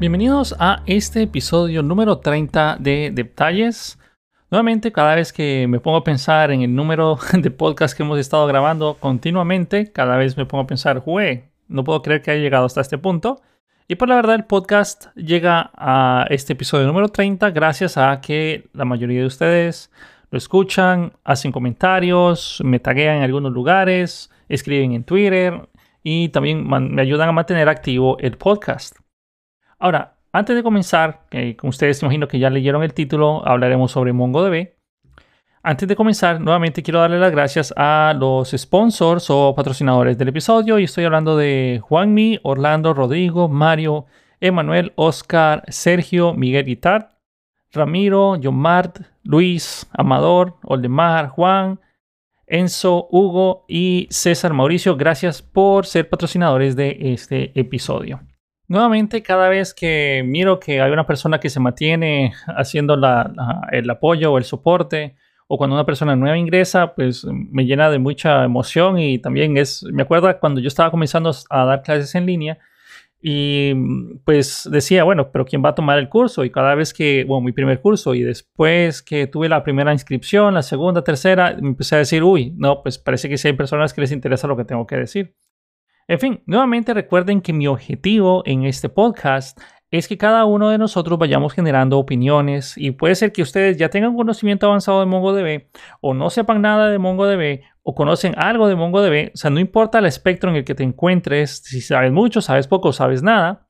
Bienvenidos a este episodio número 30 de Detalles. Nuevamente, cada vez que me pongo a pensar en el número de podcasts que hemos estado grabando continuamente, cada vez me pongo a pensar, ¡jue! No puedo creer que haya llegado hasta este punto. Y por la verdad, el podcast llega a este episodio número 30 gracias a que la mayoría de ustedes lo escuchan, hacen comentarios, me taguean en algunos lugares, escriben en Twitter y también me ayudan a mantener activo el podcast. Ahora, antes de comenzar, como ustedes imagino que ya leyeron el título, hablaremos sobre MongoDB. Antes de comenzar, nuevamente quiero darle las gracias a los sponsors o patrocinadores del episodio. Y estoy hablando de Juanmi, Orlando, Rodrigo, Mario, Emanuel, Oscar, Sergio, Miguel Guitar, Ramiro, Yomart, Luis, Amador, Oldemar, Juan, Enzo, Hugo y César Mauricio. Gracias por ser patrocinadores de este episodio. Nuevamente, cada vez que miro que hay una persona que se mantiene haciendo el apoyo o el soporte, o cuando una persona nueva ingresa, pues me llena de mucha emoción. Y también me acuerdo cuando yo estaba comenzando a dar clases en línea y pues decía, bueno, pero ¿quién va a tomar el curso? Y cada vez que, bueno, mi primer curso y después que tuve la primera inscripción, la segunda, tercera, me empecé a decir, uy, no, pues parece que sí hay personas que les interesa lo que tengo que decir. En fin, nuevamente recuerden que mi objetivo en este podcast es que cada uno de nosotros vayamos generando opiniones y puede ser que ustedes ya tengan conocimiento avanzado de MongoDB o no sepan nada de MongoDB o conocen algo de MongoDB. O sea, no importa el espectro en el que te encuentres, si sabes mucho, sabes poco, sabes nada.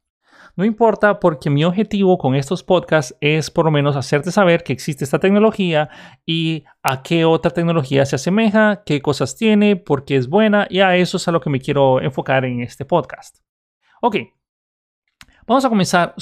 No importa, porque mi objetivo con estos podcasts es por lo menos hacerte saber que existe esta tecnología y a qué otra tecnología se asemeja, qué cosas tiene, por qué es buena, y a eso es a lo que me quiero enfocar en este podcast. Ok. Vamos a comenzar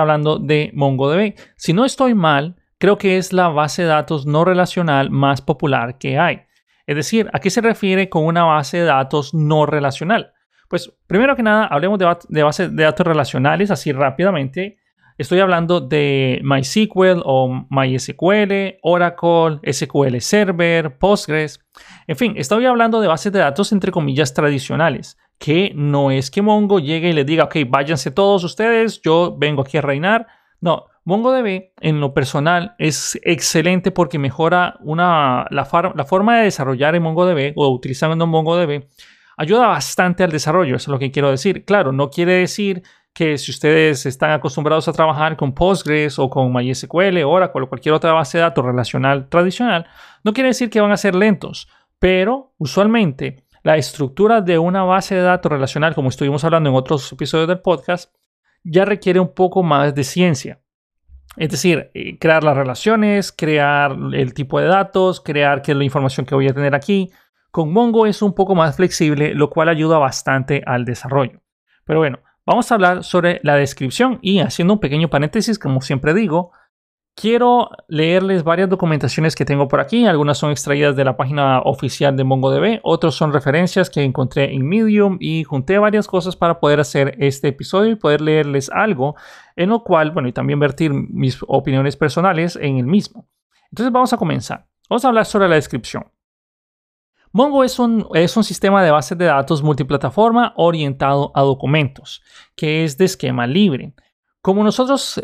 hablando de MongoDB. Si no estoy mal, creo que es la base de datos no relacional más popular que hay. Es decir, ¿a qué se refiere con una base de datos no relacional? Pues primero que nada, hablemos de bases de datos relacionales así rápidamente. Estoy hablando de MySQL o MySQL, Oracle, SQL Server, Postgres. En fin, estoy hablando de bases de datos entre comillas tradicionales. Que no es que Mongo llegue y les diga, ok, váyanse todos ustedes, yo vengo aquí a reinar. No, MongoDB en lo personal es excelente porque mejora la forma de desarrollar en MongoDB o utilizando MongoDB. Ayuda bastante al desarrollo, eso es lo que quiero decir. Claro, no quiere decir que si ustedes están acostumbrados a trabajar con Postgres o con MySQL, Oracle o cualquier otra base de datos relacional tradicional, no quiere decir que van a ser lentos, pero usualmente la estructura de una base de datos relacional, como estuvimos hablando en otros episodios del podcast, ya requiere un poco más de ciencia. Es decir, crear las relaciones, crear el tipo de datos, crear qué es la información que voy a tener aquí. Con Mongo es un poco más flexible, lo cual ayuda bastante al desarrollo. Pero bueno, vamos a hablar sobre la descripción y haciendo un pequeño paréntesis, como siempre digo, quiero leerles varias documentaciones que tengo por aquí. Algunas son extraídas de la página oficial de MongoDB. Otros son referencias que encontré en Medium y junté varias cosas para poder hacer este episodio y poder leerles algo en lo cual, bueno, y también vertir mis opiniones personales en el mismo. Entonces vamos a comenzar. Vamos a hablar sobre la descripción. Mongo es un sistema de bases de datos multiplataforma orientado a documentos, que es de esquema libre. Como nosotros,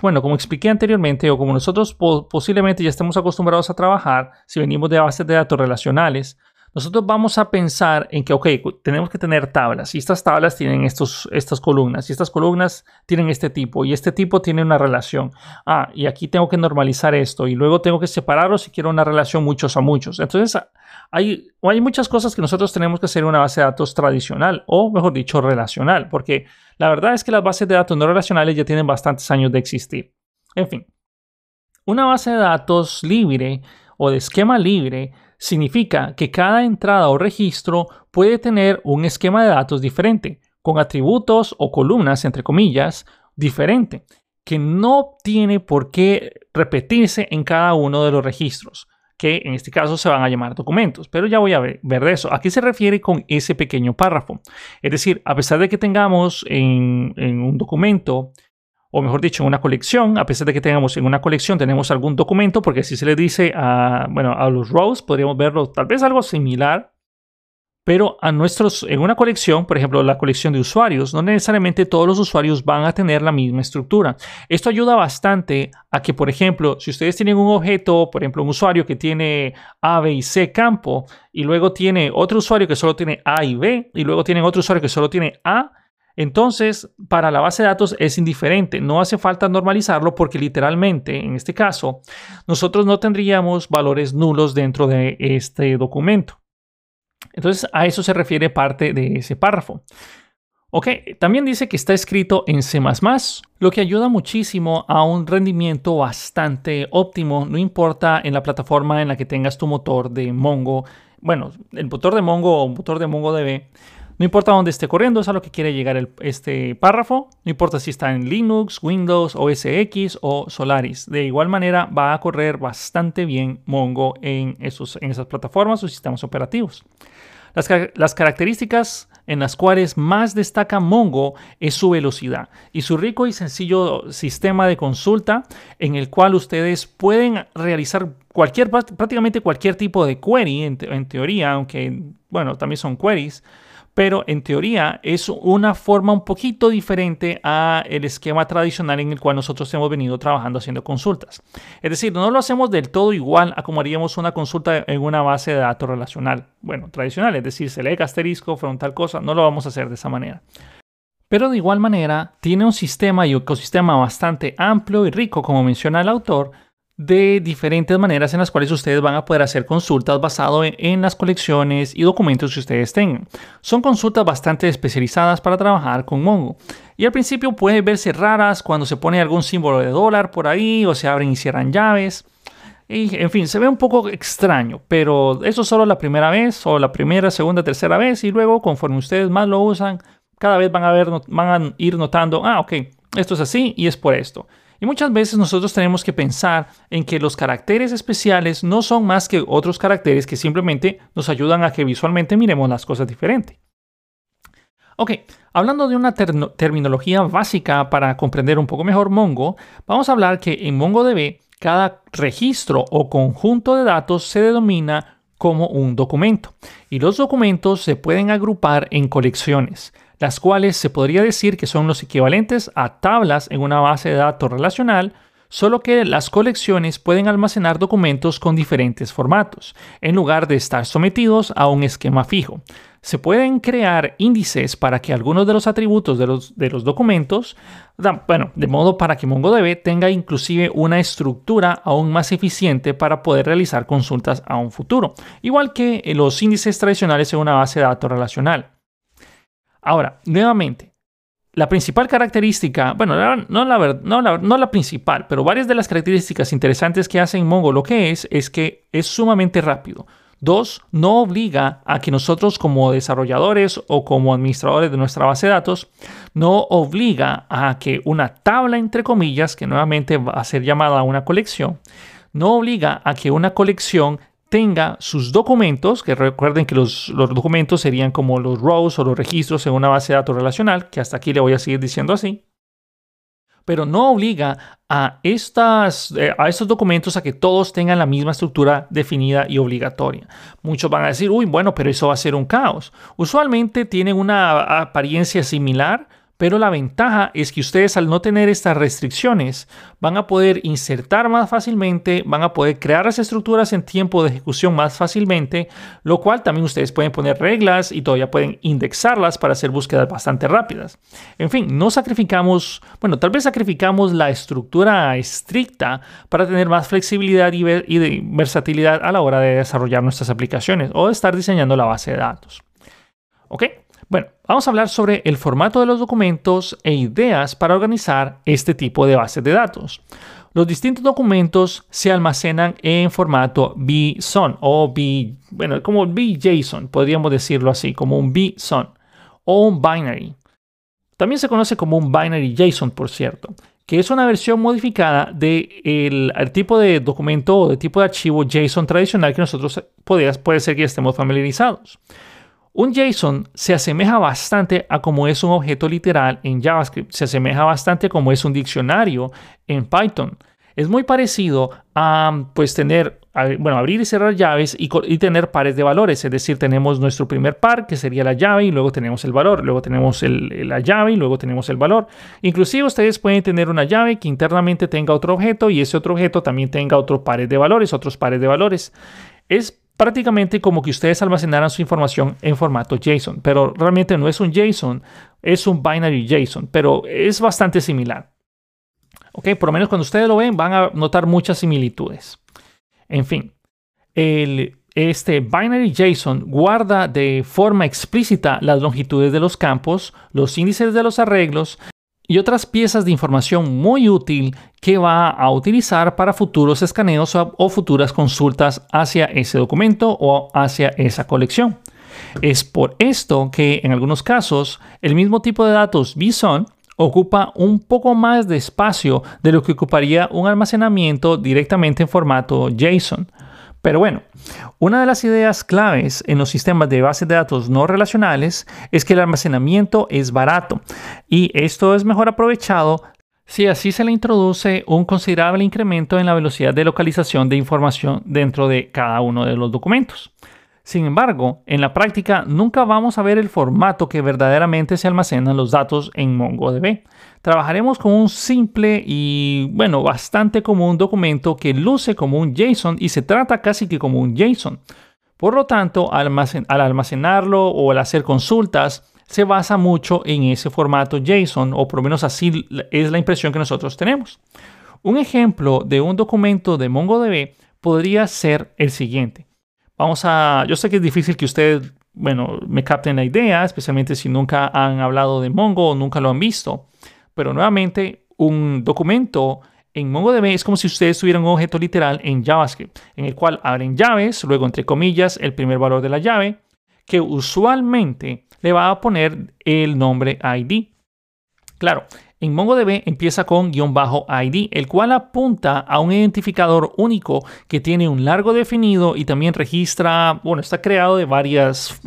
como expliqué anteriormente, o como nosotros posiblemente ya estemos acostumbrados a trabajar, si venimos de bases de datos relacionales, nosotros vamos a pensar en que, ok, tenemos que tener tablas, y estas tablas tienen estas columnas, y estas columnas tienen este tipo, y este tipo tiene una relación. Ah, y aquí tengo que normalizar esto, y luego tengo que separarlo si quiero una relación muchos a muchos. Entonces, hay muchas cosas que nosotros tenemos que hacer en una base de datos tradicional, o mejor dicho, relacional, porque la verdad es que las bases de datos no relacionales ya tienen bastantes años de existir. En fin, una base de datos libre o de esquema libre significa que cada entrada o registro puede tener un esquema de datos diferente, con atributos o columnas, entre comillas, diferente, que no tiene por qué repetirse en cada uno de los registros, que en este caso se van a llamar documentos, pero ya voy a ver de eso. ¿A qué se refiere con ese pequeño párrafo? Es decir, a pesar de que tengamos en un documento, o mejor dicho, en una colección, a pesar de que tengamos en una colección, tenemos algún documento, porque así se le dice a los rows, podríamos verlo tal vez algo similar, Pero en una colección, por ejemplo, la colección de usuarios, no necesariamente todos los usuarios van a tener la misma estructura. Esto ayuda bastante a que, por ejemplo, si ustedes tienen un objeto, por ejemplo, un usuario que tiene A, B y C campo, y luego tiene otro usuario que solo tiene A y B, y luego tienen otro usuario que solo tiene A, entonces para la base de datos es indiferente. No hace falta normalizarlo porque literalmente, en este caso, nosotros no tendríamos valores nulos dentro de este documento. Entonces, a eso se refiere parte de ese párrafo. Ok, también dice que está escrito en C++, lo que ayuda muchísimo a un rendimiento bastante óptimo, no importa en la plataforma en la que tengas tu motor de Mongo, bueno, el motor de Mongo o motor de MongoDB, no importa dónde esté corriendo, es a lo que quiere llegar este párrafo, no importa si está en Linux, Windows, OS X o Solaris. De igual manera va a correr bastante bien Mongo en esas plataformas o sistemas operativos. Las características en las cuales más destaca Mongo es su velocidad y su rico y sencillo sistema de consulta en el cual ustedes pueden realizar prácticamente cualquier tipo de query en teoría, aunque bueno, también son queries, pero en teoría es una forma un poquito diferente al esquema tradicional en el cual nosotros hemos venido trabajando haciendo consultas. Es decir, no lo hacemos del todo igual a como haríamos una consulta en una base de datos relacional, bueno, tradicional, es decir, select, asterisco, frontal cosa, no lo vamos a hacer de esa manera. Pero de igual manera, tiene un sistema y ecosistema bastante amplio y rico, como menciona el autor, de diferentes maneras en las cuales ustedes van a poder hacer consultas basado en las colecciones y documentos que ustedes tengan. Son consultas bastante especializadas para trabajar con Mongo. Y al principio pueden verse raras cuando se pone algún símbolo de dólar por ahí o se abren y cierran llaves. Y, en fin, se ve un poco extraño, pero eso solo la primera vez o la primera, segunda, tercera vez y luego conforme ustedes más lo usan, cada vez van a ir notando, ah, ok, esto es así y es por esto. Y muchas veces nosotros tenemos que pensar en que los caracteres especiales no son más que otros caracteres que simplemente nos ayudan a que visualmente miremos las cosas diferente. Ok, hablando de una terminología básica para comprender un poco mejor Mongo, vamos a hablar que en MongoDB cada registro o conjunto de datos se denomina como un documento. Y los documentos se pueden agrupar en colecciones, las cuales se podría decir que son los equivalentes a tablas en una base de datos relacional, solo que las colecciones pueden almacenar documentos con diferentes formatos, en lugar de estar sometidos a un esquema fijo. Se pueden crear índices para que algunos de los atributos de los documentos, bueno, de modo para que MongoDB tenga inclusive una estructura aún más eficiente para poder realizar consultas a un futuro, igual que los índices tradicionales en una base de datos relacional. Ahora, nuevamente, la principal característica, bueno, no la principal, pero varias de las características interesantes que hace en Mongo lo que es que es sumamente rápido. Dos, no obliga a que nosotros como desarrolladores o como administradores de nuestra base de datos, no obliga a que una tabla, entre comillas, que nuevamente va a ser llamada una colección, no obliga a que una colección tenga sus documentos, que recuerden que los documentos serían como los rows o los registros en una base de datos relacional, que hasta aquí le voy a seguir diciendo así, pero no obliga a estos documentos a que todos tengan la misma estructura definida y obligatoria. Muchos van a decir, uy, bueno, pero eso va a ser un caos. Usualmente tienen una apariencia similar, pero la ventaja es que ustedes al no tener estas restricciones van a poder insertar más fácilmente, van a poder crear las estructuras en tiempo de ejecución más fácilmente, lo cual también ustedes pueden poner reglas y todavía pueden indexarlas para hacer búsquedas bastante rápidas. En fin, no sacrificamos, bueno, tal vez sacrificamos la estructura estricta para tener más flexibilidad y versatilidad a la hora de desarrollar nuestras aplicaciones o de estar diseñando la base de datos. ¿Ok? Bueno, vamos a hablar sobre el formato de los documentos e ideas para organizar este tipo de bases de datos. Los distintos documentos se almacenan en formato BSON o como BJSON, podríamos decirlo así, como un BSON o un binary. También se conoce como un binary JSON, por cierto, que es una versión modificada del tipo de documento o de tipo de archivo JSON tradicional que nosotros puede ser que estemos familiarizados. Un JSON se asemeja bastante a cómo es un objeto literal en JavaScript, se asemeja bastante a cómo es un diccionario en Python. Es muy parecido a pues tener, bueno, abrir y cerrar llaves y tener pares de valores. Es decir, tenemos nuestro primer par, que sería la llave, y luego tenemos el valor. Luego tenemos la llave y luego tenemos el valor. Inclusive ustedes pueden tener una llave que internamente tenga otro objeto y ese otro objeto también tenga otros pares de valores, Es prácticamente como que ustedes almacenaran su información en formato JSON, pero realmente no es un JSON, es un binary JSON, pero es bastante similar. Ok, por lo menos cuando ustedes lo ven van a notar muchas similitudes. En fin, este binary JSON guarda de forma explícita las longitudes de los campos, los índices de los arreglos y otras piezas de información muy útil que va a utilizar para futuros escaneos o futuras consultas hacia ese documento o hacia esa colección. Es por esto que en algunos casos el mismo tipo de datos BSON ocupa un poco más de espacio de lo que ocuparía un almacenamiento directamente en formato JSON. Pero bueno, una de las ideas claves en los sistemas de bases de datos no relacionales es que el almacenamiento es barato y esto es mejor aprovechado si así se le introduce un considerable incremento en la velocidad de localización de información dentro de cada uno de los documentos. Sin embargo, en la práctica nunca vamos a ver el formato que verdaderamente se almacenan los datos en MongoDB. Trabajaremos con un simple y, bueno, bastante común documento que luce como un JSON y se trata casi que como un JSON. Por lo tanto, al almacenarlo o al hacer consultas, se basa mucho en ese formato JSON, o por lo menos así es la impresión que nosotros tenemos. Un ejemplo de un documento de MongoDB podría ser el siguiente. Yo sé que es difícil que ustedes, bueno, me capten la idea, especialmente si nunca han hablado de Mongo o nunca lo han visto. Pero nuevamente, un documento en MongoDB es como si ustedes tuvieran un objeto literal en JavaScript, en el cual abren llaves, luego entre comillas el primer valor de la llave, que usualmente le va a poner el nombre ID. Claro, en MongoDB empieza con _ID, el cual apunta a un identificador único que tiene un largo definido y también registra, bueno, está creado de varias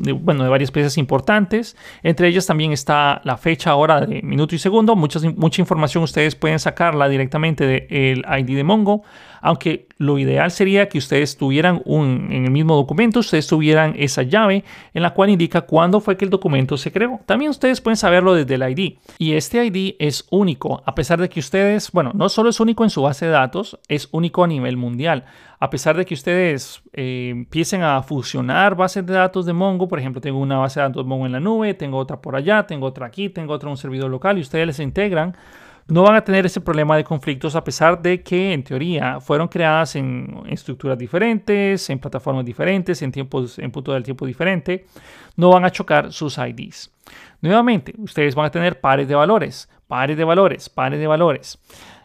piezas importantes. Entre ellas también está la fecha, hora, de minuto y segundo. Mucha información ustedes pueden sacarla directamente del ID de Mongo, aunque lo ideal sería que ustedes tuvieran en el mismo documento, ustedes tuvieran esa llave en la cual indica cuándo fue que el documento se creó. También ustedes pueden saberlo desde el ID. Y este ID es único, a pesar de que ustedes, bueno, no solo es único en su base de datos, es único a nivel mundial. A pesar de que ustedes empiecen a fusionar bases de datos de Mongo, por ejemplo, tengo una base de datos de Mongo en la nube, tengo otra por allá, tengo otra aquí, tengo otra en un servidor local y ustedes les integran, no van a tener ese problema de conflictos a pesar de que, en teoría, fueron creadas en estructuras diferentes, en plataformas diferentes, en puntos del tiempo diferente. No van a chocar sus IDs. Nuevamente, ustedes van a tener pares de valores, pares de valores, pares de valores.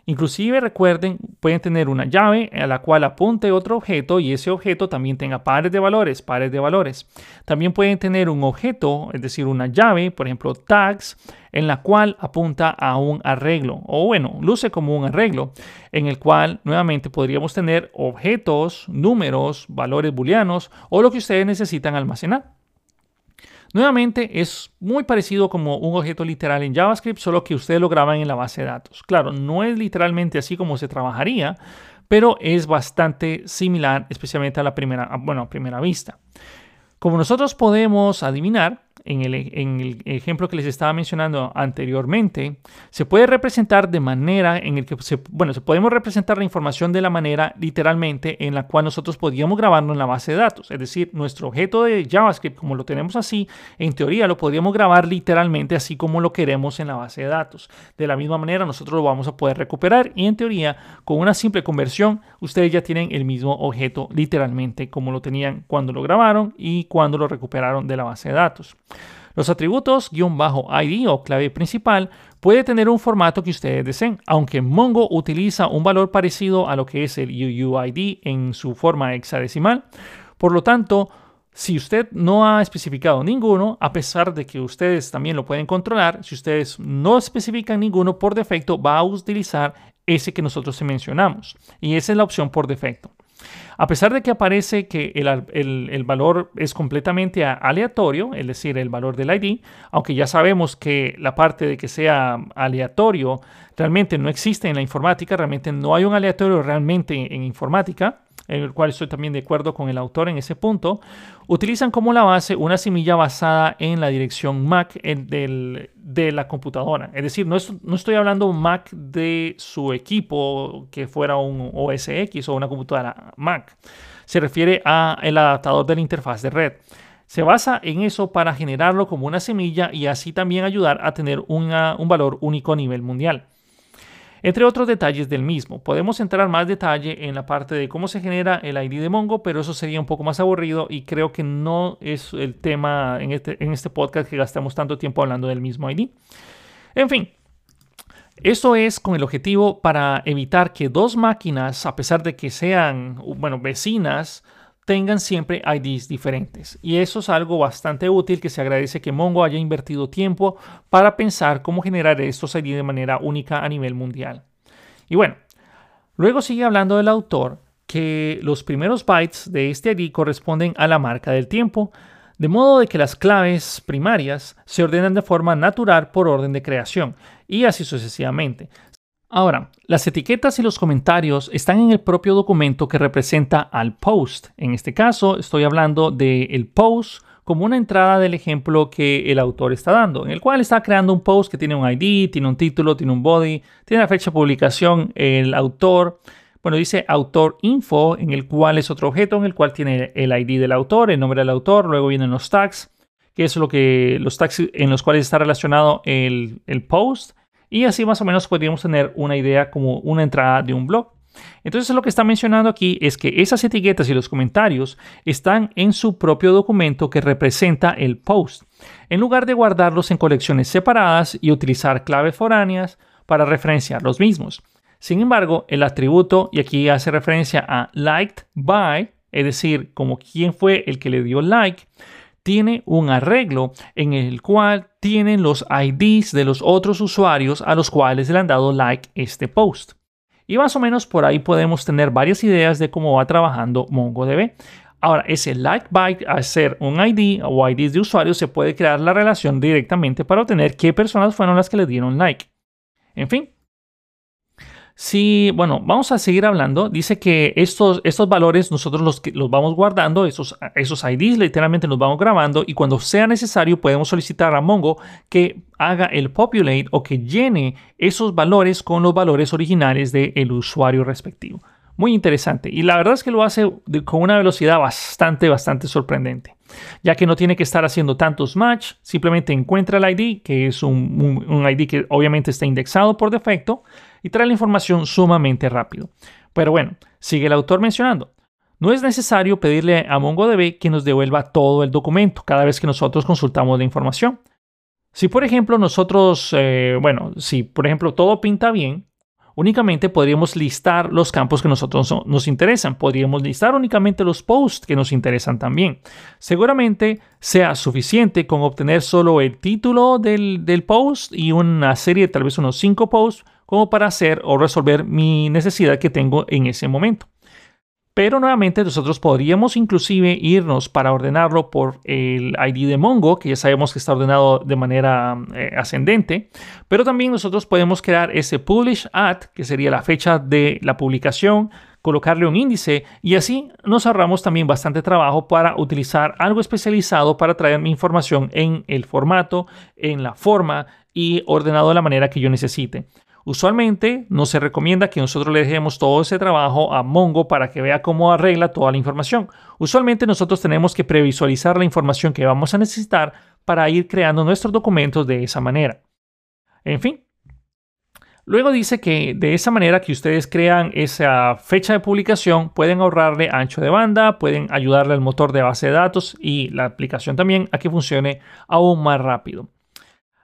Inclusive, recuerden, pueden tener una llave a la cual apunte otro objeto y ese objeto también tenga pares de valores, pares de valores. También pueden tener un objeto, es decir, una llave, por ejemplo, tags, en la cual apunta a un arreglo, o bueno, luce como un arreglo, en el cual nuevamente podríamos tener objetos, números, valores booleanos o lo que ustedes necesitan almacenar. Nuevamente, es muy parecido como un objeto literal en JavaScript, solo que ustedes lo graban en la base de datos. Claro, no es literalmente así como se trabajaría, pero es bastante similar, especialmente a primera vista. Como nosotros podemos adivinar, en el ejemplo que les estaba mencionando anteriormente, se puede representar de manera en el que, podemos representar la información de la manera literalmente en la cual nosotros podríamos grabarlo en la base de datos. Es decir, nuestro objeto de JavaScript, como lo tenemos así, en teoría lo podríamos grabar literalmente así como lo queremos en la base de datos. De la misma manera nosotros lo vamos a poder recuperar y en teoría con una simple conversión ustedes ya tienen el mismo objeto literalmente como lo tenían cuando lo grabaron y cuando lo recuperaron de la base de datos. Los atributos -id o clave principal puede tener un formato que ustedes deseen, aunque Mongo utiliza un valor parecido a lo que es el UUID en su forma hexadecimal. Por lo tanto, si usted no ha especificado ninguno, a pesar de que ustedes también lo pueden controlar, si ustedes no especifican ninguno, por defecto va a utilizar ese que nosotros mencionamos. Y esa es la opción por defecto. A pesar de que aparece que el valor es completamente aleatorio, es decir, el valor del ID, aunque ya sabemos que la parte de que sea aleatorio realmente no existe en la informática, realmente no hay un aleatorio realmente en informática, en el cual estoy también de acuerdo con el autor en ese punto, utilizan como la base una semilla basada en la dirección MAC de la computadora. Es decir, no estoy hablando MAC de su equipo que fuera un OS X o una computadora MAC. Se refiere al adaptador de la interfaz de red. Se basa en eso para generarlo como una semilla y así también ayudar a tener un valor único a nivel mundial. Entre otros detalles del mismo, podemos entrar más detalle en la parte de cómo se genera el ID de Mongo, pero eso sería un poco más aburrido y creo que no es el tema en este podcast que gastamos tanto tiempo hablando del mismo ID. En fin, esto es con el objetivo para evitar que dos máquinas, a pesar de que sean, bueno, vecinas, tengan siempre IDs diferentes. Y eso es algo bastante útil que se agradece que Mongo haya invertido tiempo para pensar cómo generar estos IDs de manera única a nivel mundial. Y bueno, luego sigue hablando del autor que los primeros bytes de este ID corresponden a la marca del tiempo, de modo de que las claves primarias se ordenan de forma natural por orden de creación y así sucesivamente. Ahora, las etiquetas y los comentarios están en el propio documento que representa al post. En este caso, estoy hablando del post como una entrada del ejemplo que el autor está dando, en el cual está creando un post que tiene un ID, tiene un título, tiene un body, tiene la fecha de publicación, el autor. Bueno, dice autor info, en el cual es otro objeto, en el cual tiene el ID del autor, el nombre del autor, luego vienen los tags, que es los tags en los cuales está relacionado el post. Y así más o menos podríamos tener una idea como una entrada de un blog. Entonces lo que está mencionando aquí es que esas etiquetas y los comentarios están en su propio documento que representa el post, en lugar de guardarlos en colecciones separadas y utilizar claves foráneas para referenciar los mismos. Sin embargo, el atributo, y aquí hace referencia a liked by, es decir, como quién fue el que le dio like, tiene un arreglo en el cual tienen los IDs de los otros usuarios a los cuales le han dado like este post. Y más o menos por ahí podemos tener varias ideas de cómo va trabajando MongoDB. Ahora, ese like by, al ser un ID o IDs de usuarios, se puede crear la relación directamente para obtener qué personas fueron las que le dieron like. En fin. Sí, bueno, vamos a seguir hablando. Dice que estos valores nosotros los vamos guardando, esos IDs literalmente los vamos grabando y cuando sea necesario podemos solicitar a Mongo que haga el populate o que llene esos valores con los valores originales del usuario respectivo. Muy interesante y la verdad es que lo hace con una velocidad bastante sorprendente, ya que no tiene que estar haciendo tantos match, simplemente encuentra el ID, que es un ID que obviamente está indexado por defecto, y trae la información sumamente rápido. Pero bueno, sigue el autor mencionando. No es necesario pedirle a MongoDB que nos devuelva todo el documento cada vez que nosotros consultamos la información. Si por ejemplo todo pinta bien, únicamente podríamos listar los campos que nosotros nos interesan. Podríamos listar únicamente los posts que nos interesan también. Seguramente sea suficiente con obtener solo el título del post y una serie de tal vez unos 5 posts como para hacer o resolver mi necesidad que tengo en ese momento. Pero nuevamente nosotros podríamos inclusive irnos para ordenarlo por el ID de Mongo, que ya sabemos que está ordenado de manera ascendente, pero también nosotros podemos crear ese publish at, que sería la fecha de la publicación, colocarle un índice y así nos ahorramos también bastante trabajo para utilizar algo especializado para traer mi información en el formato, en la forma y ordenado de la manera que yo necesite. Usualmente no se recomienda que nosotros le dejemos todo ese trabajo a Mongo para que vea cómo arregla toda la información. Usualmente nosotros tenemos que previsualizar la información que vamos a necesitar para ir creando nuestros documentos de esa manera. En fin. Luego dice que de esa manera que ustedes crean esa fecha de publicación pueden ahorrarle ancho de banda, pueden ayudarle al motor de base de datos y la aplicación también a que funcione aún más rápido.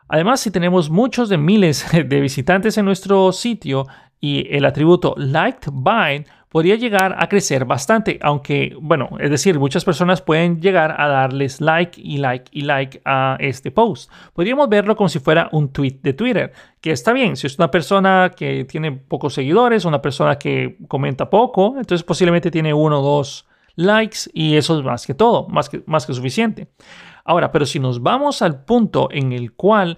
Además, si tenemos muchos de miles de visitantes en nuestro sitio y el atributo liked by podría llegar a crecer bastante, aunque, bueno, es decir, muchas personas pueden llegar a darles like y like y like a este post. Podríamos verlo como si fuera un tweet de Twitter, que está bien. Si es una persona que tiene pocos seguidores, una persona que comenta poco, entonces posiblemente tiene 1 o 2 likes y eso es más que todo, más que suficiente. Ahora, pero si nos vamos al punto en el cual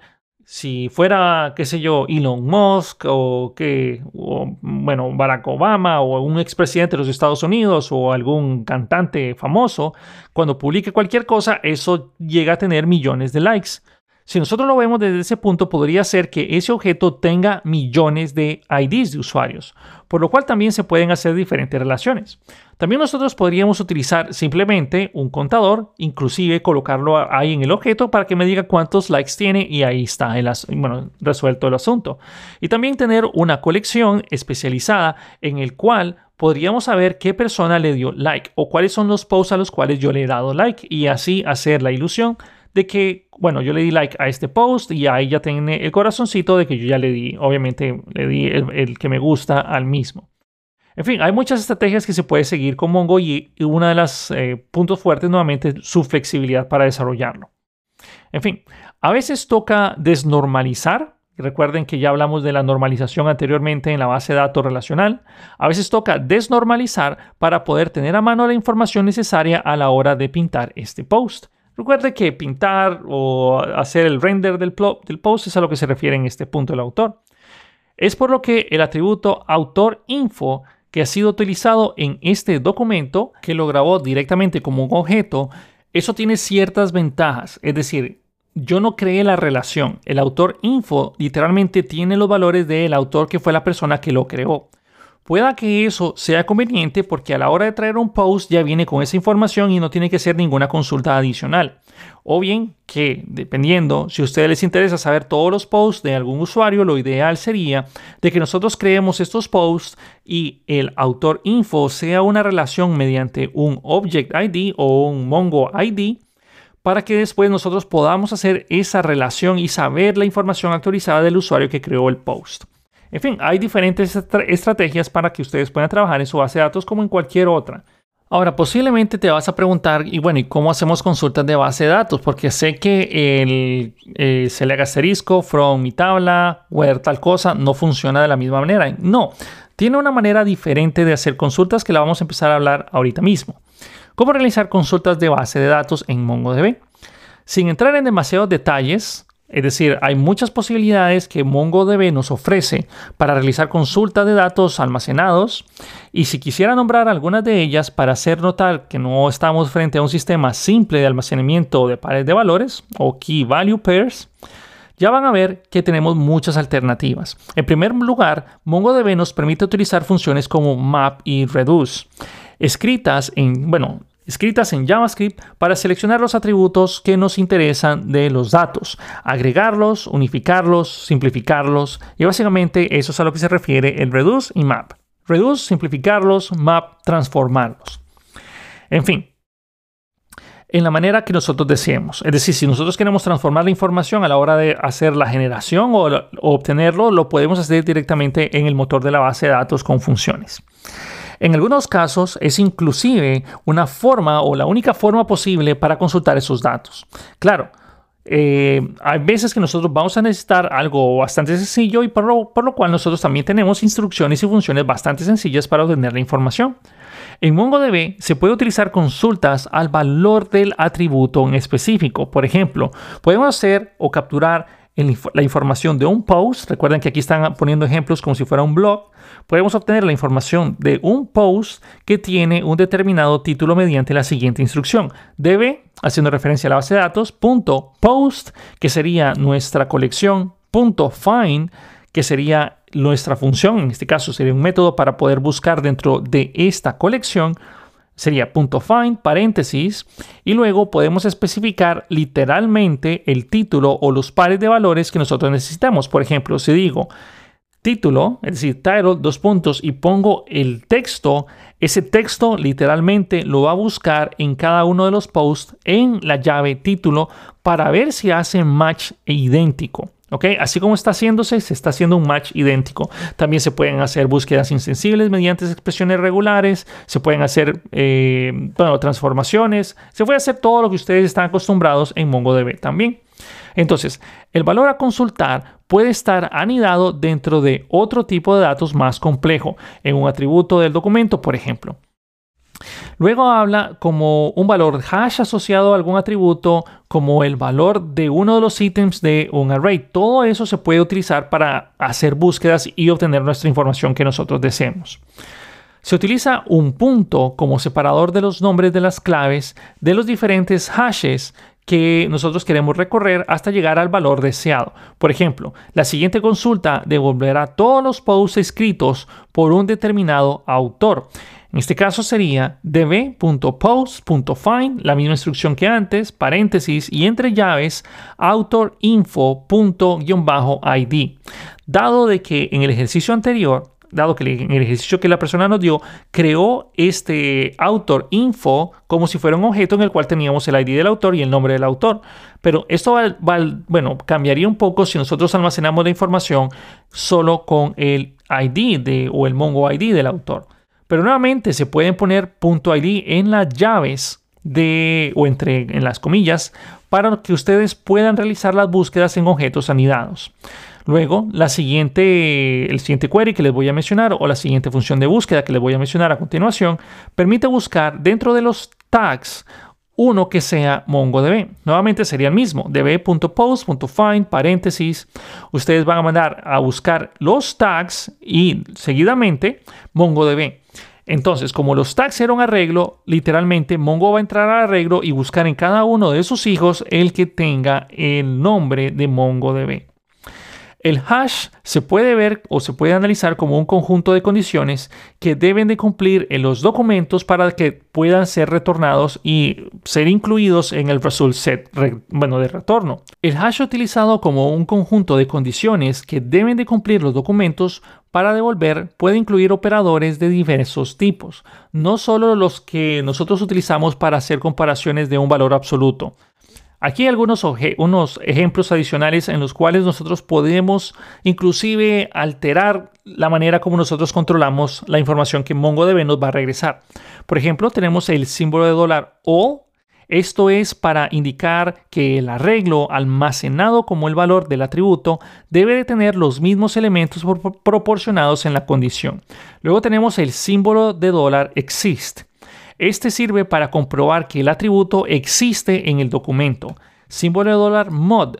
Si fuera, qué sé yo, Elon Musk o Barack Obama o un expresidente de los Estados Unidos o algún cantante famoso, cuando publique cualquier cosa, eso llega a tener millones de likes. Si nosotros lo vemos desde ese punto, podría ser que ese objeto tenga millones de IDs de usuarios, por lo cual también se pueden hacer diferentes relaciones. También nosotros podríamos utilizar simplemente un contador, inclusive colocarlo ahí en el objeto para que me diga cuántos likes tiene y ahí está resuelto el asunto. Y también tener una colección especializada en el cual podríamos saber qué persona le dio like o cuáles son los posts a los cuales yo le he dado like y así hacer la ilusión de que, bueno, yo le di like a este post y ahí ya tiene el corazoncito de que yo ya le di, obviamente le di el que me gusta al mismo. En fin, hay muchas estrategias que se puede seguir con Mongo y una de las puntos fuertes nuevamente es su flexibilidad para desarrollarlo. En fin, a veces toca desnormalizar. Recuerden que ya hablamos de la normalización anteriormente en la base de datos relacional. A veces toca desnormalizar para poder tener a mano la información necesaria a la hora de pintar este post. Recuerde que pintar o hacer el render del post es a lo que se refiere en este punto el autor. Es por lo que el atributo autor-info que ha sido utilizado en este documento, que lo grabó directamente como un objeto, eso tiene ciertas ventajas. Es decir, yo no creé la relación. El autor-info literalmente tiene los valores del autor que fue la persona que lo creó. Pueda que eso sea conveniente porque a la hora de traer un post ya viene con esa información y no tiene que ser ninguna consulta adicional. O bien que, dependiendo, si a ustedes les interesa saber todos los posts de algún usuario, lo ideal sería de que nosotros creemos estos posts y el autor info sea una relación mediante un Object ID o un Mongo ID para que después nosotros podamos hacer esa relación y saber la información actualizada del usuario que creó el post. En fin, hay diferentes estrategias para que ustedes puedan trabajar en su base de datos como en cualquier otra. Ahora, posiblemente te vas a preguntar, y bueno, ¿y cómo hacemos consultas de base de datos? Porque sé que el select asterisco, from mi tabla, where tal cosa, no funciona de la misma manera. No, tiene una manera diferente de hacer consultas que la vamos a empezar a hablar ahorita mismo. ¿Cómo realizar consultas de base de datos en MongoDB? Sin entrar en demasiados detalles. Es decir, hay muchas posibilidades que MongoDB nos ofrece para realizar consultas de datos almacenados y si quisiera nombrar algunas de ellas para hacer notar que no estamos frente a un sistema simple de almacenamiento de pares de valores o key value pairs, ya van a ver que tenemos muchas alternativas. En primer lugar, MongoDB nos permite utilizar funciones como map y reduce, escritas en JavaScript para seleccionar los atributos que nos interesan de los datos, agregarlos, unificarlos, simplificarlos y básicamente eso es a lo que se refiere el reduce y map. Reduce, simplificarlos, map, transformarlos. En fin, en la manera que nosotros deseemos. Es decir, si nosotros queremos transformar la información a la hora de hacer la generación o obtenerlo, lo podemos hacer directamente en el motor de la base de datos con funciones. En algunos casos es inclusive una forma o la única forma posible para consultar esos datos. Claro, hay veces que nosotros vamos a necesitar algo bastante sencillo y por lo cual nosotros también tenemos instrucciones y funciones bastante sencillas para obtener la información. En MongoDB se puede utilizar consultas al valor del atributo en específico. Por ejemplo, podemos hacer o capturar la información de un post. Recuerden que aquí están poniendo ejemplos como si fuera un blog. Podemos obtener la información de un post que tiene un determinado título mediante la siguiente instrucción: db, haciendo referencia a la base de datos, punto post, que sería nuestra colección, punto find, que sería nuestra función, en este caso sería un método para poder buscar dentro de esta colección. Sería .find, paréntesis, y luego podemos especificar literalmente el título o los pares de valores que nosotros necesitamos. Por ejemplo, si digo título, es decir, title, dos puntos, y pongo el texto, ese texto literalmente lo va a buscar en cada uno de los posts en la llave título para ver si hace match e idéntico. ¿Okay? Así como está haciéndose, se está haciendo un match idéntico. También se pueden hacer búsquedas insensibles mediante expresiones regulares, se pueden hacer transformaciones, se puede hacer todo lo que ustedes están acostumbrados en MongoDB también. Entonces, el valor a consultar puede estar anidado dentro de otro tipo de datos más complejo, en un atributo del documento, por ejemplo. Luego habla como un valor hash asociado a algún atributo, como el valor de uno de los ítems de un array. Todo eso se puede utilizar para hacer búsquedas y obtener nuestra información que nosotros deseemos. Se utiliza un punto como separador de los nombres de las claves de los diferentes hashes que nosotros queremos recorrer hasta llegar al valor deseado. Por ejemplo, la siguiente consulta devolverá todos los posts escritos por un determinado autor. En este caso sería db.post.find, la misma instrucción que antes, paréntesis y entre llaves, autorinfo.-id. Dado que en el ejercicio que la persona nos dio, creó este autor info como si fuera un objeto en el cual teníamos el ID del autor y el nombre del autor. Pero esto cambiaría un poco si nosotros almacenamos la información solo con el ID o el MongoID del autor. Pero nuevamente se pueden poner .id en las llaves en las comillas para que ustedes puedan realizar las búsquedas en objetos anidados. Luego, el siguiente query que les voy a mencionar o la siguiente función de búsqueda que les voy a mencionar a continuación permite buscar dentro de los tags uno que sea MongoDB. Nuevamente sería el mismo, db.post.find, paréntesis. Ustedes van a mandar a buscar los tags y seguidamente MongoDB. Entonces, como los tags eran un arreglo, literalmente Mongo va a entrar al arreglo y buscar en cada uno de sus hijos el que tenga el nombre de MongoDB. El hash se puede ver o se puede analizar como un conjunto de condiciones que deben de cumplir en los documentos para que puedan ser retornados y ser incluidos en el result set de retorno. El hash utilizado como un conjunto de condiciones que deben de cumplir los documentos para devolver puede incluir operadores de diversos tipos, no solo los que nosotros utilizamos para hacer comparaciones de un valor absoluto. Aquí hay unos ejemplos adicionales en los cuales nosotros podemos inclusive alterar la manera como nosotros controlamos la información que MongoDB nos va a regresar. Por ejemplo, tenemos el símbolo de $all. Esto es para indicar que el arreglo almacenado como el valor del atributo debe de tener los mismos elementos proporcionados en la condición. Luego tenemos el símbolo de $exist. Este sirve para comprobar que el atributo existe en el documento. Símbolo de $mod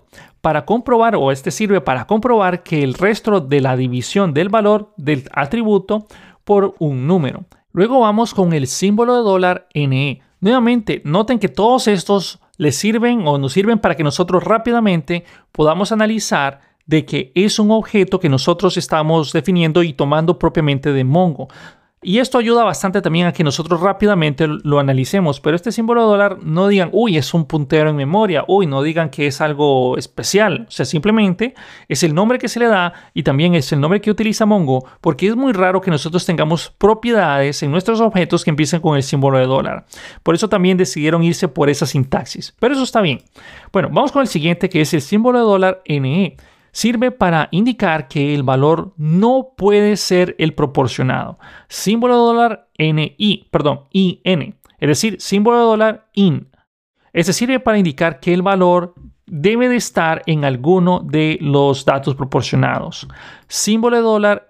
sirve para comprobar que el resto de la división del valor del atributo por un número. Luego vamos con el símbolo de $ne. Nuevamente, noten que todos estos les sirven o nos sirven para que nosotros rápidamente podamos analizar de que es un objeto que nosotros estamos definiendo y tomando propiamente de Mongo. Y esto ayuda bastante también a que nosotros rápidamente lo analicemos, pero este símbolo de dólar no digan, uy, es un puntero en memoria, uy, no digan que es algo especial, o sea, simplemente es el nombre que se le da y también es el nombre que utiliza Mongo, porque es muy raro que nosotros tengamos propiedades en nuestros objetos que empiecen con el símbolo de dólar. Por eso también decidieron irse por esa sintaxis, pero eso está bien. Bueno, vamos con el siguiente que es el símbolo de dólar NE. Sirve para indicar que el valor no puede ser el proporcionado. Símbolo de $IN, es decir, símbolo de $in. Este sirve para indicar que el valor debe de estar en alguno de los datos proporcionados. Símbolo de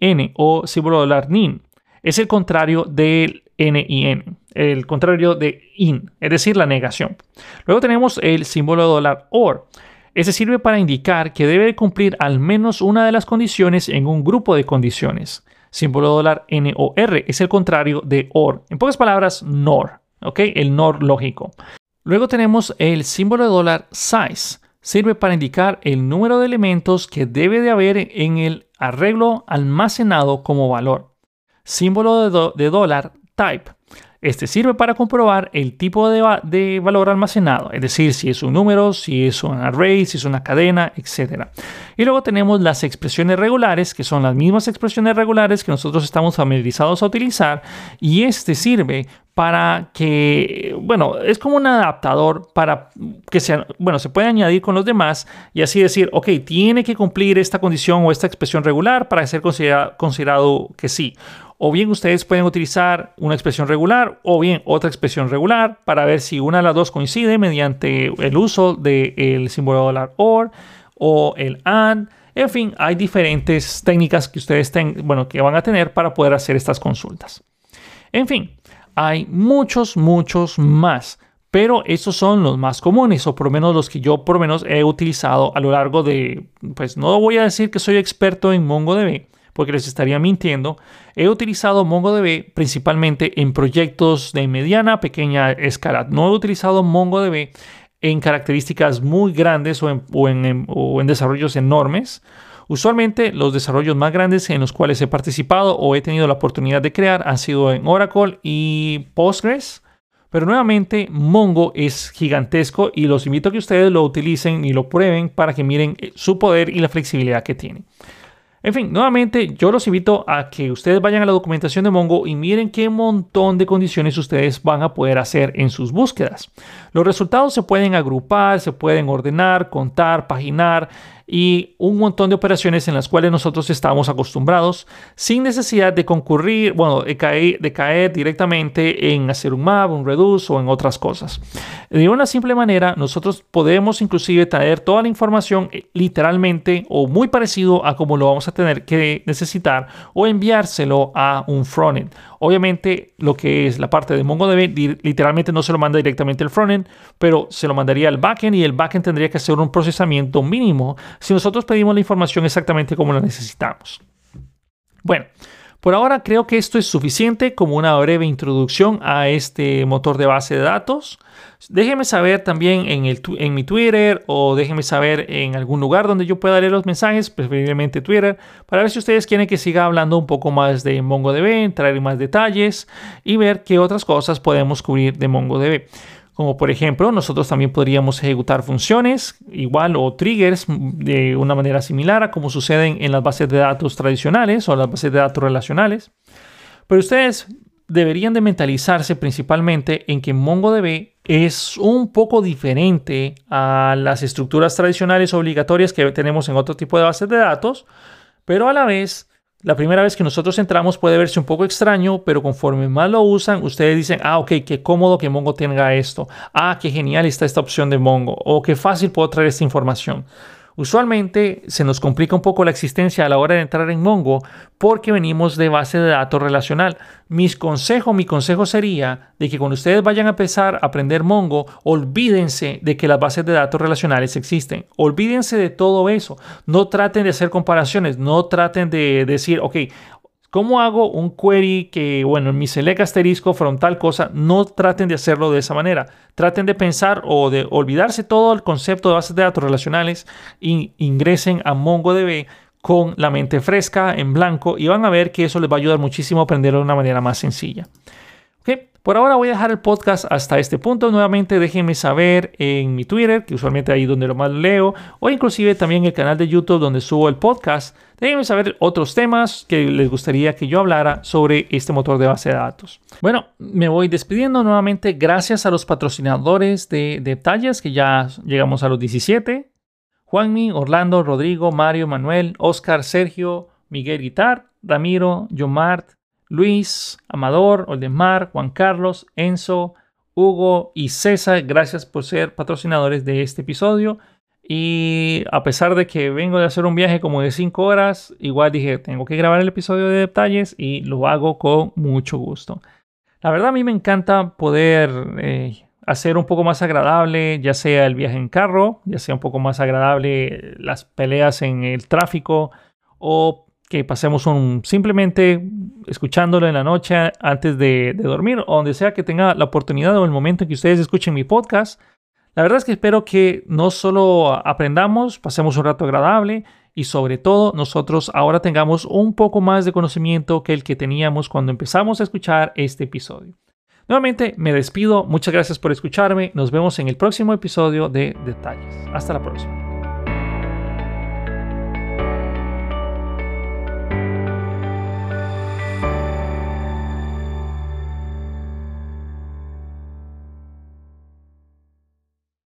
$NIN o símbolo de $nin es el contrario del NIN, el contrario de IN, es decir, la negación. Luego tenemos el símbolo de $OR. Este sirve para indicar que debe cumplir al menos una de las condiciones en un grupo de condiciones. Símbolo de $NOR es el contrario de OR. En pocas palabras, NOR, ¿ok? El NOR lógico. Luego tenemos el símbolo de $size. Sirve para indicar el número de elementos que debe de haber en el arreglo almacenado como valor. Símbolo de $type. Este sirve para comprobar el tipo de valor almacenado, es decir, si es un número, si es un array, si es una cadena, etc. Y luego tenemos las expresiones regulares, que son las mismas expresiones regulares que nosotros estamos familiarizados a utilizar, y este sirve para que, bueno, es como un adaptador para que se puede añadir con los demás y así decir, ok, tiene que cumplir esta condición o esta expresión regular para ser considerado que sí. O bien ustedes pueden utilizar una expresión regular o bien otra expresión regular para ver si una de las dos coincide mediante el uso del símbolo $OR o el AND. En fin, hay diferentes técnicas que ustedes que van a tener para poder hacer estas consultas. En fin, Hay muchos más, pero estos son los más comunes, o por lo menos los que yo por lo menos he utilizado a lo largo de, pues no voy a decir que soy experto en MongoDB, porque les estaría mintiendo. He utilizado MongoDB principalmente en proyectos de mediana, pequeña escala. No he utilizado MongoDB en características muy grandes o en desarrollos enormes. Usualmente los desarrollos más grandes en los cuales he participado o he tenido la oportunidad de crear han sido en Oracle y Postgres. Pero nuevamente Mongo es gigantesco y los invito a que ustedes lo utilicen y lo prueben para que miren su poder y la flexibilidad que tiene. En fin, nuevamente yo los invito a que ustedes vayan a la documentación de Mongo y miren qué montón de condiciones ustedes van a poder hacer en sus búsquedas. Los resultados se pueden agrupar, se pueden ordenar, contar, paginar y un montón de operaciones en las cuales nosotros estamos acostumbrados sin necesidad de concurrir, bueno, de caer directamente en hacer un map, un reduce o en otras cosas. De una simple manera, nosotros podemos inclusive traer toda la información literalmente o muy parecido a como lo vamos a tener que necesitar o enviárselo a un frontend. Obviamente lo que es la parte de MongoDB literalmente no se lo manda directamente el frontend, pero se lo mandaría al backend y el backend tendría que hacer un procesamiento mínimo si nosotros pedimos la información exactamente como la necesitamos. Bueno, por ahora creo que esto es suficiente como una breve introducción a este motor de base de datos. Déjenme saber también en mi Twitter o déjenme saber en algún lugar donde yo pueda leer los mensajes, preferiblemente Twitter, para ver si ustedes quieren que siga hablando un poco más de MongoDB, traer más detalles y ver qué otras cosas podemos cubrir de MongoDB. Como por ejemplo, nosotros también podríamos ejecutar funciones igual o triggers de una manera similar a como suceden en las bases de datos tradicionales o las bases de datos relacionales. Pero ustedes deberían de mentalizarse principalmente en que MongoDB es un poco diferente a las estructuras tradicionales obligatorias que tenemos en otro tipo de bases de datos, pero a la vez, la primera vez que nosotros entramos puede verse un poco extraño, pero conforme más lo usan, ustedes dicen, ah, ok, qué cómodo que Mongo tenga esto. Ah, qué genial está esta opción de Mongo. O qué fácil puedo traer esta información. Usualmente se nos complica un poco la existencia a la hora de entrar en Mongo porque venimos de base de datos relacional. Mi consejo sería de que cuando ustedes vayan a empezar a aprender Mongo, olvídense de que las bases de datos relacionales existen. Olvídense de todo eso. No traten de hacer comparaciones. No traten de decir, ok, ¿cómo hago un query que, bueno, en mi select asterisco frontal cosa? No traten de hacerlo de esa manera. Traten de pensar o de olvidarse todo el concepto de bases de datos relacionales e ingresen a MongoDB con la mente fresca, en blanco, y van a ver que eso les va a ayudar muchísimo a aprenderlo de una manera más sencilla. ¿Okay? Por ahora voy a dejar el podcast hasta este punto. Nuevamente déjenme saber en mi Twitter, que usualmente ahí donde lo más leo, o inclusive también el canal de YouTube donde subo el podcast. Déjenme saber otros temas que les gustaría que yo hablara sobre este motor de base de datos. Bueno, me voy despidiendo nuevamente. Gracias a los patrocinadores de Detalles, que ya llegamos a los 17. Juanmi, Orlando, Rodrigo, Mario, Manuel, Oscar, Sergio, Miguel Guitar, Ramiro, Yomart, Luis, Amador, Oldemar, Juan Carlos, Enzo, Hugo y César, gracias por ser patrocinadores de este episodio. Y a pesar de que vengo de hacer un viaje como de 5 horas, igual dije, tengo que grabar el episodio de Detalles y lo hago con mucho gusto. La verdad a mí me encanta poder hacer un poco más agradable, ya sea el viaje en carro, ya sea un poco más agradable las peleas en el tráfico o que pasemos simplemente escuchándolo en la noche antes de dormir o donde sea que tenga la oportunidad o el momento en que ustedes escuchen mi podcast. La verdad es que espero que no solo aprendamos, pasemos un rato agradable y sobre todo nosotros ahora tengamos un poco más de conocimiento que el que teníamos cuando empezamos a escuchar este episodio. Nuevamente me despido, muchas gracias por escucharme, nos vemos en el próximo episodio de Detalles. Hasta la próxima.